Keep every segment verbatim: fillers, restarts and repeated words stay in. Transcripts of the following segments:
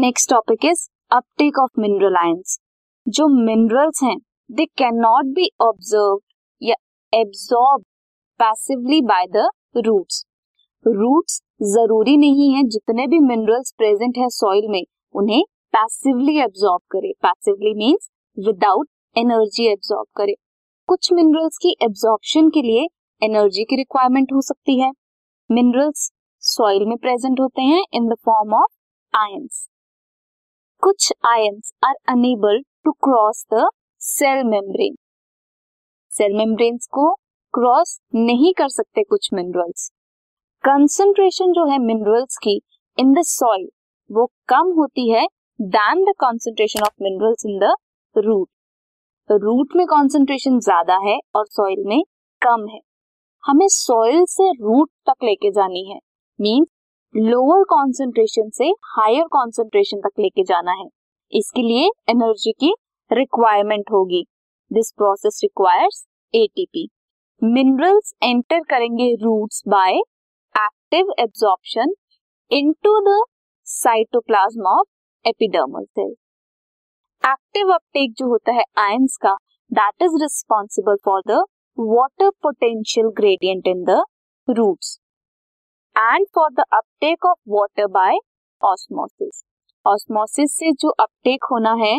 Next topic is uptake of mineral ions. जो minerals हैं they can not be observed या absorb passively by the roots. Roots जरूरी नहीं है जितने भी मिनरल्स प्रेजेंट है सॉइल में उन्हें पैसिवली एब्सॉर्ब करे। Passively means without energy absorb करे। कुछ मिनरल्स की एब्सॉर्प्शन के लिए एनर्जी की रिक्वायरमेंट हो सकती है। मिनरल्स सॉइल में प्रेजेंट होते हैं in the form of ions. कुछ ions are unable to cross the cell membrane. Cell membranes को क्रॉस नहीं कर सकते कुछ मिनरल्स। कंसंट्रेशन जो है मिनरल्स की इन द सॉइल वो कम होती है than the concentration of minerals in the root. Root में कंसंट्रेशन ज्यादा है और सॉइल में कम है। हमें सॉइल से रूट तक लेके जानी है, मींस लोअर कंसंट्रेशन से हायर कंसंट्रेशन तक लेके जाना है। इसके लिए एनर्जी की रिक्वायरमेंट होगी। This process requires ATP. Minerals enter करेंगे roots by active absorption into the cytoplasm of epidermal cell. Active uptake जो होता है आयंस का that is responsible for the water potential gradient in the roots and for the uptake of water by osmosis. Osmosis से जो uptake होना है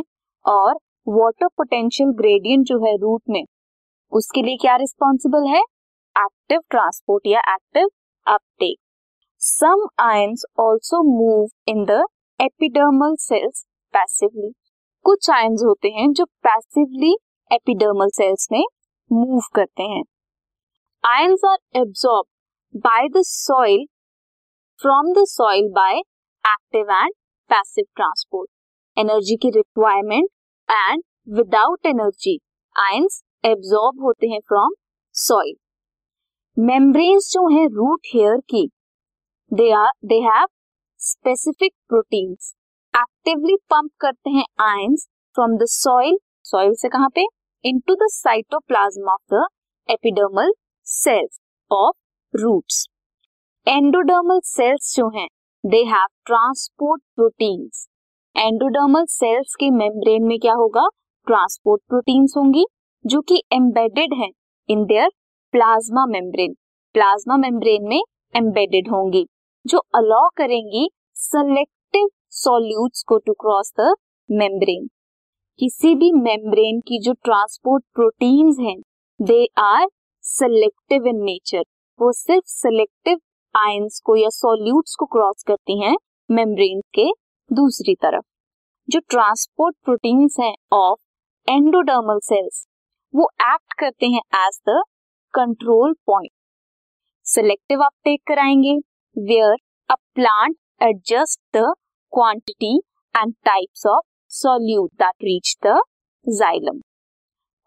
और water potential gradient जो है root में उसके लिए क्या responsible है? Active transport या active uptake. Some ions also move in the epidermal cells passively. कुछ ions होते हैं जो passively epidermal cells में move करते हैं. Ions are absorbed by the soil from the soil by active and passive transport. Energy की requirement and without energy ions absorb होते हैं from soil. Membranes जो हैं root hair की they are they have specific proteins actively pump करते हैं ions from the soil soil से कहाँ पे into the cytoplasm of the epidermal cells of roots. Endodermal cells जो हैं they have transport proteins. Endodermal cells के membrane में क्या होगा? ट्रांसपोर्ट प्रोटीन्स होंगी जो कि एम्बेडेड हैं in their plasma membrane. Plasma membrane में एम्बेडेड होंगी जो अलाउ करेंगी सेलेक्टिव सॉल्यूट्स को टू क्रॉस द मेम्ब्रेन। किसी भी मेम्ब्रेन की जो ट्रांसपोर्ट प्रोटीन्स हैं they are selective in nature. वो सिर्फ सेलेक्टिव आयंस को या सॉल्यूट्स को क्रॉस करती हैं मेम्ब्रेन के दूसरी तरफ। जो ट्रांसपोर्ट प्रोटीन्स हैं ऑफ एंडोडर्मल सेल्स वो एक्ट करते हैं as the control point. Selective uptake कराएंगे where a plant adjust the quantity and types of solute that reach the xylem.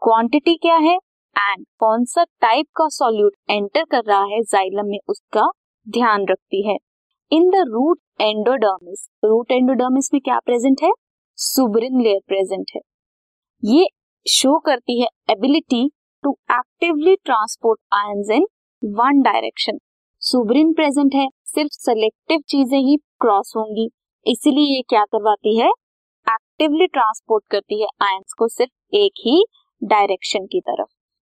Quantity क्या है एंड कौन सा टाइप का सॉल्यूट एंटर कर रहा है जाइलम में उसका ध्यान रखती है। In the root endodermis, root endodermis में क्या प्रेजेंट है? सुबरिन लेयर प्रेजेंट है। ये शो करती है ability to actively transport ions in one direction. Suberin present है, सिर्फ सेलेक्टिव चीजें ही क्रॉस होंगी, इसीलिए ये क्या करवाती है? एक्टिवली ट्रांसपोर्ट करती है आयंस को सिर्फ एक ही डायरेक्शन की तरफ।